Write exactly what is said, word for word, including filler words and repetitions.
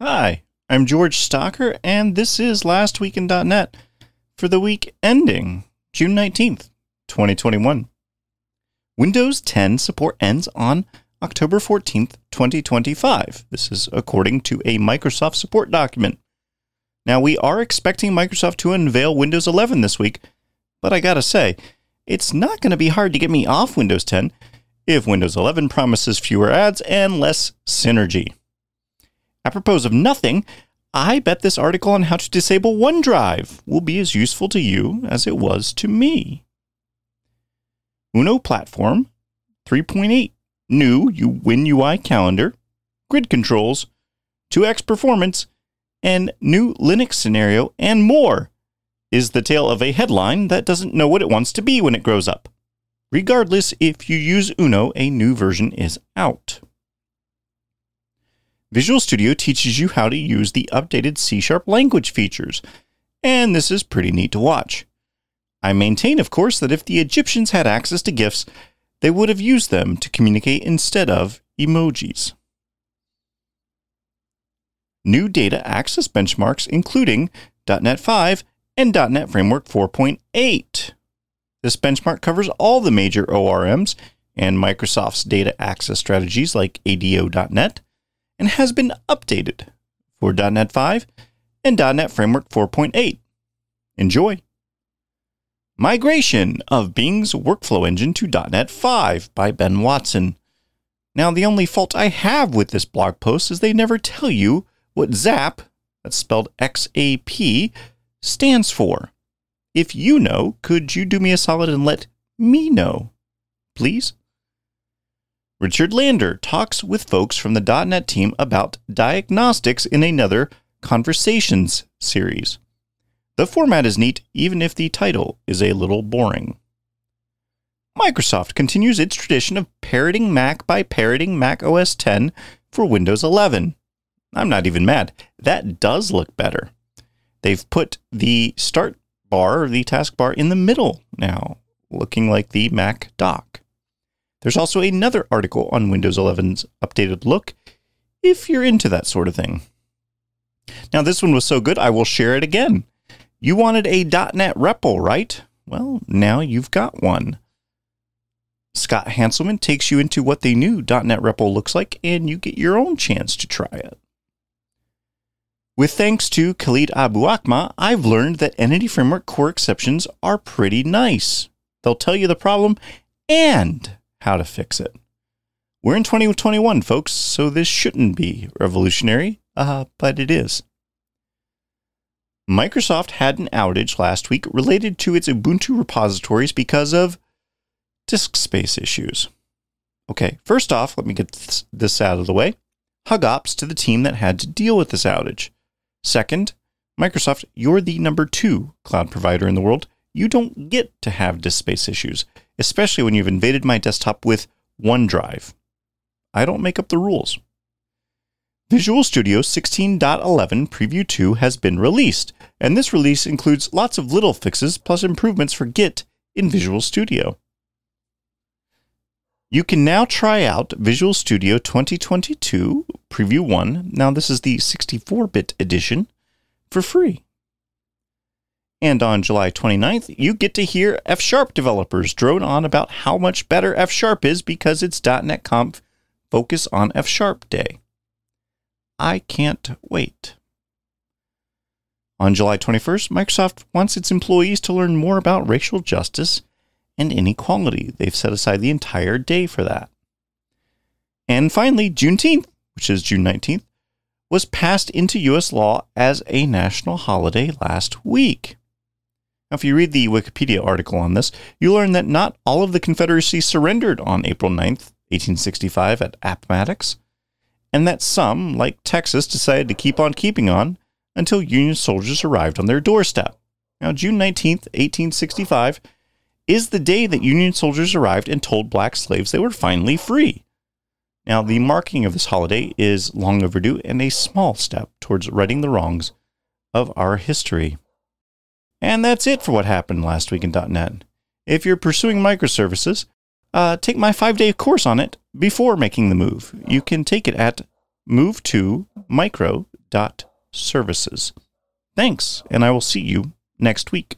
Hi, I'm George Stocker, and this is Last Week in .dot net for the week ending June nineteenth, twenty twenty-one. Windows ten support ends on October fourteenth, twenty twenty-five. This is according to a Microsoft support document. Now, we are expecting Microsoft to unveil Windows eleven this week, but I gotta say, it's not gonna be hard to get me off Windows ten if Windows eleven promises fewer ads and less synergy. Apropos of nothing, I bet this article on how to disable OneDrive will be as useful to you as it was to me. Uno Platform, three point eight, new WinUI calendar, grid controls, two x performance, and new Linux scenario, and more is the tale of a headline that doesn't know what it wants to be when it grows up. Regardless, if you use Uno, a new version is out. Visual Studio teaches you how to use the updated C sharp language features, and this is pretty neat to watch. I maintain, of course, that if the Egyptians had access to GIFs, they would have used them to communicate instead of emojis. New data access benchmarks, including dot net five and dot net Framework four point eight. This benchmark covers all the major O R Ms and Microsoft's data access strategies like A D O dot net, and has been updated for dot net five and dot net Framework four point eight. Enjoy! Migration of Bing's workflow engine to dot net five by Ben Watson. Now, the only fault I have with this blog post is they never tell you what ZAP, that's spelled X A P, stands for. If you know, could you do me a solid and let me know, please? Richard Lander talks with folks from the dot net team about diagnostics in another Conversations series. The format is neat, even if the title is a little boring. Microsoft continues its tradition of parroting Mac by parroting Mac O S X for Windows eleven. I'm not even mad. That does look better. They've put the start bar, or the task bar, in the middle now, looking like the Mac dock. There's also another article on Windows eleven's updated look, if you're into that sort of thing. Now, this one was so good, I will share it again. You wanted a dot net R E P L, right? Well, now you've got one. Scott Hanselman takes you into what the new dot net R E P L looks like, and you get your own chance to try it. With thanks to Khalid Abu Akma, I've learned that Entity Framework Core exceptions are pretty nice. They'll tell you the problem and how to fix it. We're in twenty twenty-one, folks, so this shouldn't be revolutionary, uh, but it is. Microsoft had an outage last week related to its Ubuntu repositories because of disk space issues. Okay, first off, let me get this out of the way. Hug ops to the team that had to deal with this outage. Second, Microsoft, you're the number two cloud provider in the world. You don't get to have disk space issues, especially when you've invaded my desktop with OneDrive. I don't make up the rules. Visual Studio sixteen point eleven Preview two has been released, and this release includes lots of little fixes plus improvements for Git in Visual Studio. You can now try out Visual Studio twenty twenty-two Preview one, now this is the sixty-four bit edition, for free. And on July twenty-ninth, you get to hear F-Sharp developers drone on about how much better F-Sharp is because it's dot net Conf Focus on F-Sharp Day. I can't wait. On July twenty-first, Microsoft wants its employees to learn more about racial justice and inequality. They've set aside the entire day for that. And finally, Juneteenth, which is June nineteenth, was passed into U S law as a national holiday last week. Now, if you read the Wikipedia article on this, you learn that not all of the Confederacy surrendered on April ninth, eighteen sixty-five at Appomattox, and that some, like Texas, decided to keep on keeping on until Union soldiers arrived on their doorstep. Now, June nineteenth, eighteen sixty-five is the day that Union soldiers arrived and told black slaves they were finally free. Now, the marking of this holiday is long overdue and a small step towards righting the wrongs of our history. And that's it for what happened last week in dot net. If you're pursuing microservices, uh, take my five-day course on it before making the move. You can take it at move to micro movetomicro dot services. Thanks, and I will see you next week.